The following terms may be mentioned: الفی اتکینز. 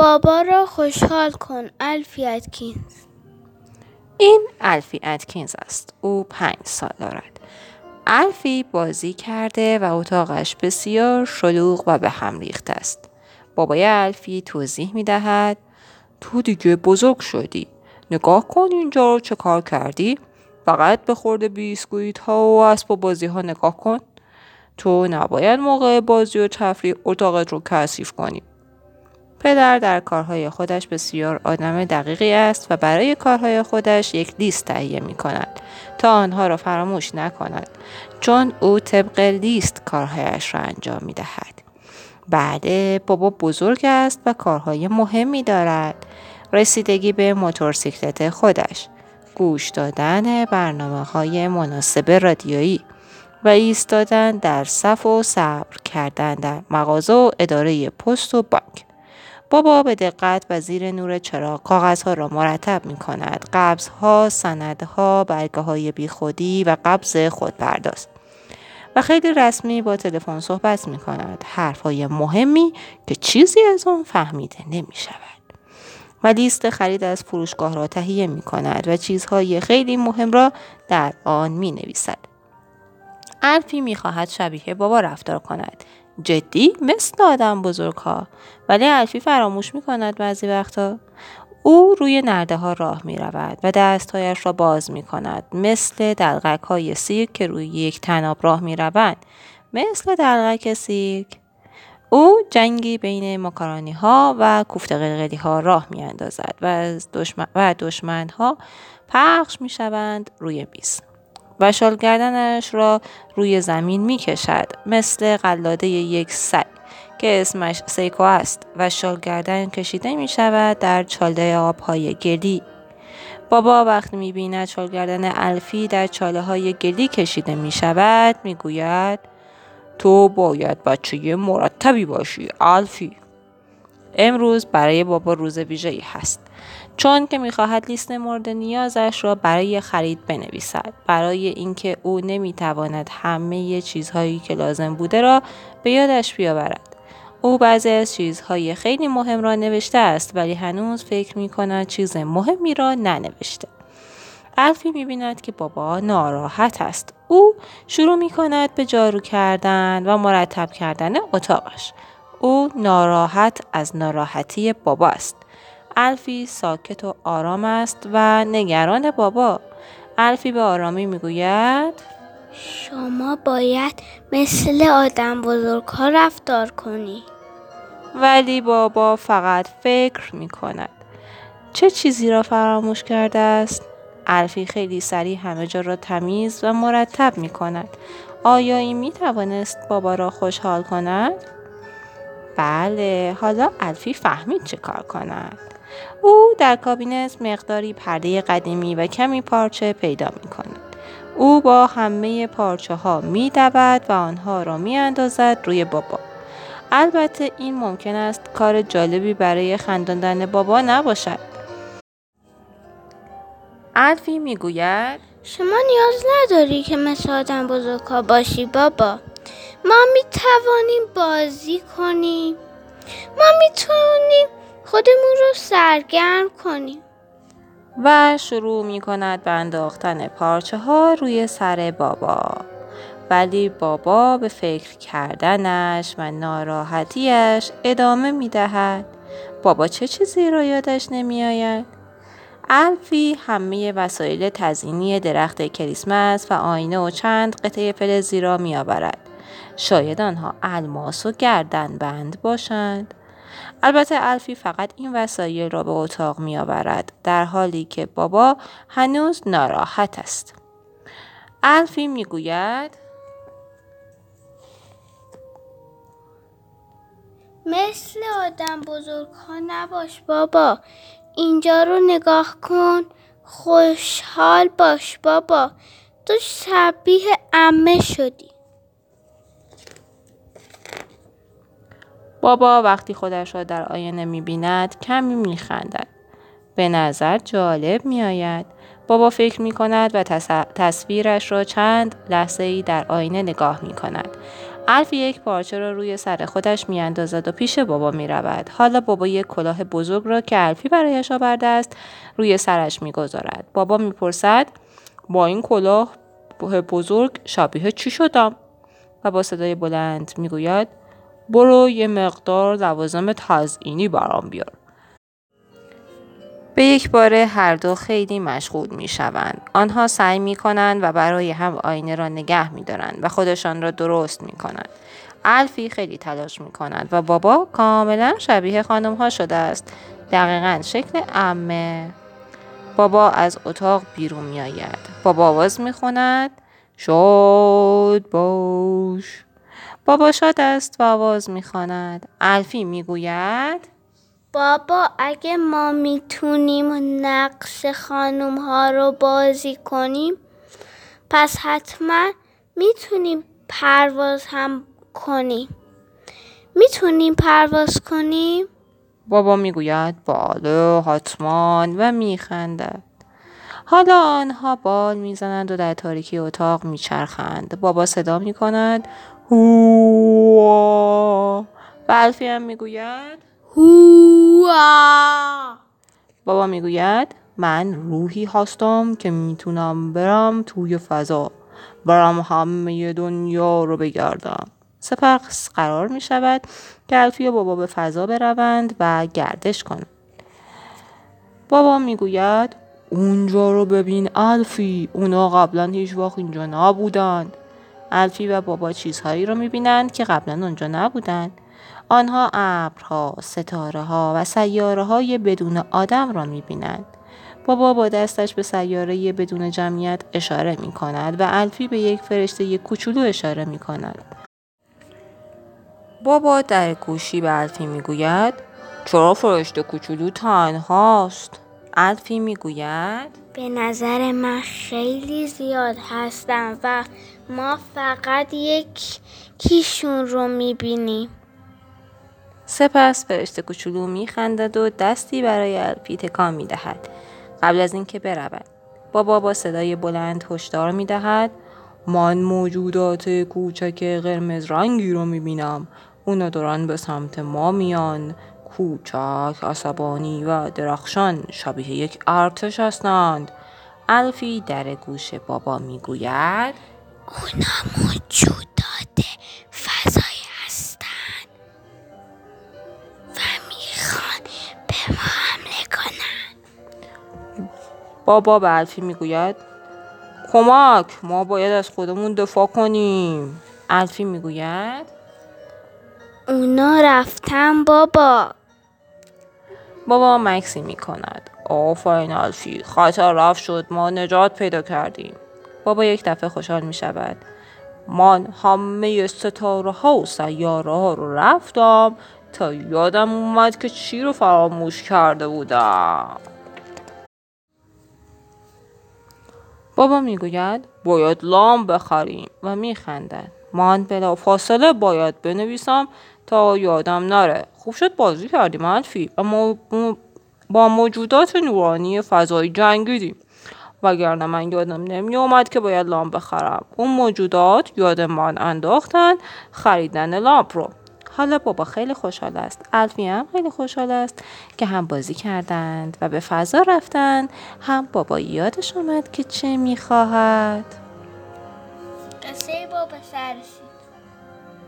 بابا را خوشحال کن. الفی اتکینز. این الفی اتکینز است. او 5 سال دارد. الفی بازی کرده و اتاقش بسیار شلوغ و به هم ریخته است. بابای الفی توضیح می دهد: تو دیگه بزرگ شدی. نگاه کن اینجا رو چه کار کردی؟ فقط به خورده بیسکویت ها و اسباب بازی ها نگاه کن. تو نباید موقع بازی و تفریح اتاقت رو کثیف کنی. پدر در کارهای خودش بسیار آدم دقیقی است و برای کارهای خودش یک لیست تهیه می کند تا آنها را فراموش نکند، چون او طبق لیست کارهایش را انجام می دهد. بعد بابا بزرگ است و کارهای مهمی دارد: رسیدگی به موتورسیکلت خودش، گوش دادن برنامه‌های مناسب رادیویی و ایستادن در صف و صبر کردن در مغازه و اداره پست و بانک. بابا به دقت و زیر نور چراغ کاغذها را مرتب می کند: قبضها، سندها، برگه های بی خودی و قبض خود پرداز. و خیلی رسمی با تلفن صحبت می کند. حرفهای مهمی که چیزی از آن فهمیده نمی شود. و لیست خرید از فروشگاه را تهیه می کند و چیزهای خیلی مهم را در آن می نویسد. الفی می خواهد شبیه بابا رفتار کند، جدی مثل آدم بزرگ ها، ولی الفی فراموش می کند بعضی وقتا. او روی نرده ها راه می رود و دستهایش را باز می کند، مثل دلغک های سیرک که روی یک تناب راه می روند. مثل دلغک سیرک. او جنگی بین ماکارونی ها و کوفته قلقلی ها راه می اندازد و دشمن ها پخش می شوند روی میز و شال گردنش را روی زمین می کشد، مثل قلاده یک سگ که اسمش سیکو است و شال گردن کشیده می شود در چاله آبهای گلی. بابا وقتی می بیند شال گردن الفی در چاله های گلی کشیده می شود، می گوید: تو باید بچه مرتبی باشی الفی. امروز برای بابا روز ویژه‌ای هست، چون که می‌خواهد لیست مورد نیازش را برای خرید بنویسد، برای اینکه او نمی‌تواند همه چیزهایی که لازم بوده را به یادش بیاورد. او بعضی از چیزهای خیلی مهم را نوشته است، ولی هنوز فکر می‌کند چیز مهمی را ننوشته. الفی می‌بیند که بابا ناراحت است. او شروع می‌کند به جارو کردن و مرتب کردن اتاقش. او ناراحت از ناراحتی بابا است. الفی ساکت و آرام است و نگران بابا. الفی به آرامی میگوید: شما باید مثل آدم بزرگ‌ها رفتار کنی. ولی بابا فقط فکر می‌کند. چه چیزی را فراموش کرده است؟ الفی خیلی سریع همه جا را تمیز و مرتب می‌کند. آیا این می‌توانست بابا را خوشحال کند؟ بله، حالا الفی فهمید چه کار کند. او در کابینت مقداری پرده قدیمی و کمی پارچه پیدا می کند. او با همه پارچه ها می دود و آنها را می اندازد روی بابا. البته این ممکن است کار جالبی برای خنداندن بابا نباشد. الفی می گوید: شما نیاز نداری که مثل آدم بزرگا باشی بابا. ما میتوانیم بازی کنیم. ما میتونیم خودمون رو سرگرم کنیم. و شروع میکند به انداختن پارچه ها روی سر بابا. ولی بابا به فکر کردنش و ناراحتیش ادامه میدهد. بابا چه چیزی را یادش نمیآید؟ الفی همه وسایل تزیینی درخت کریسمس و آینه و چند قطعه فلزی را میآورد. شاید آنها الماس و گردن بند باشند. البته الفی فقط این وسایل را به اتاق می آورد، در حالی که بابا هنوز ناراحت است. الفی می گوید: مثل آدم بزرگ ها نباش بابا. اینجا رو نگاه کن. خوشحال باش بابا. تو شبیه عمه شدی. بابا وقتی خودش را در آینه می‌بیند کمی می‌خندد. به نظر جالب می‌آید. بابا فکر می‌کند و تصویرش را چند لحظه‌ای در آینه نگاه می‌کند. الفی یک پارچه را روی سر خودش میاندازد و پیش بابا میرود. حالا بابا یک کلاه بزرگ را که الفی برایش آورده است روی سرش میگذارد. بابا میپرسد با این کلاه بزرگ شبیه چی شدم؟ و با صدای بلند میگوید برو یه مقدار لوازم تزئینی برام بیار. به یک باره هر دو خیلی مشغول می شوند. آنها سعی می کنند و برای هم آینه را نگه می دارند و خودشان را درست می کنند. الفی خیلی تلاش می کند و بابا کاملا شبیه خانم ها شده است. دقیقاً شکل عمه. بابا از اتاق بیرون می آید. بابا آواز می خواند شاد باش. بابا شاد است و آواز می خواند. الفی می گوید بابا اگه ما میتونیم نقش خانوم ها رو بازی کنیم پس حتما میتونیم پرواز هم کنیم. میتونیم پرواز کنیم؟ بابا میگوید بله حتما و میخندد. حالا آنها بال میزنند و در تاریکی اتاق میچرخند. بابا صدا میکند هوا و الفی هم میگوید هوا. بابا میگوید من روحی هستم که میتونم برم توی فضا، برم همه دنیا رو بگردم. سپس قرار میشود که الفی و بابا به فضا بروند و گردش کنند. بابا میگوید اونجا رو ببین الفی، اونا قبلا هیچ وقت اینجا نبودند. الفی و بابا چیزهایی رو میبینند که قبلا اونجا نبودند. آنها ابرها، ستاره‌ها و سیاره‌های بدون آدم را می‌بینند. بابا با دستش به سیاره بدون جمعیت اشاره می‌کند و الفی به یک فرشته کوچولو اشاره می‌کند. بابا در گوشی به الفی می‌گوید چرا فرشته کوچولو تنهاست؟ الفی می‌گوید به نظر من خیلی زیاد هستن و ما فقط یک کیشون رو می‌بینیم. سپس فرشته کوچولو میخندد و دستی برای الفی تکان میدهد قبل از اینکه برود. بابا با صدای بلند هشدار میدهد من موجودات کوچک قرمز رنگی رو میبینم. اونا دارن به سمت ما میان، کوچک، عصبانی و درخشان، شبیه یک ارتش هستند. الفی در گوش بابا میگوید اونا موجودات فضایی کنن. بابا به الفی میگوید کمک، ما باید از خودمون دفاع کنیم. الفی میگوید اونا رفتن بابا. بابا مکسی میکند آفرین الفی، خطر رفع شد، ما نجات پیدا کردیم. بابا یک دفعه خوشحال میشود من همه ستاره ها و سیاره ها رو رفتم تا یادم اومد که چی رو فراموش کرده بودم. بابا میگوید باید لام بخریم و میخندد من بلا فاصله باید بنویسم تا یادم نره. خوب شد بازی کردیم الفی و با موجودات نورانی فضایی جنگیدیم وگرنه من یادم نمی اومد که باید لام بخرم. اون موجودات یاد من انداختن خریدن لامپ رو. حالا بابا خیلی خوشحال است، الفی هم خیلی خوشحال است که هم بازی کردند و به فضا رفتند، هم بابا یادش آمد که چه میخواهد. قصه بابا سرش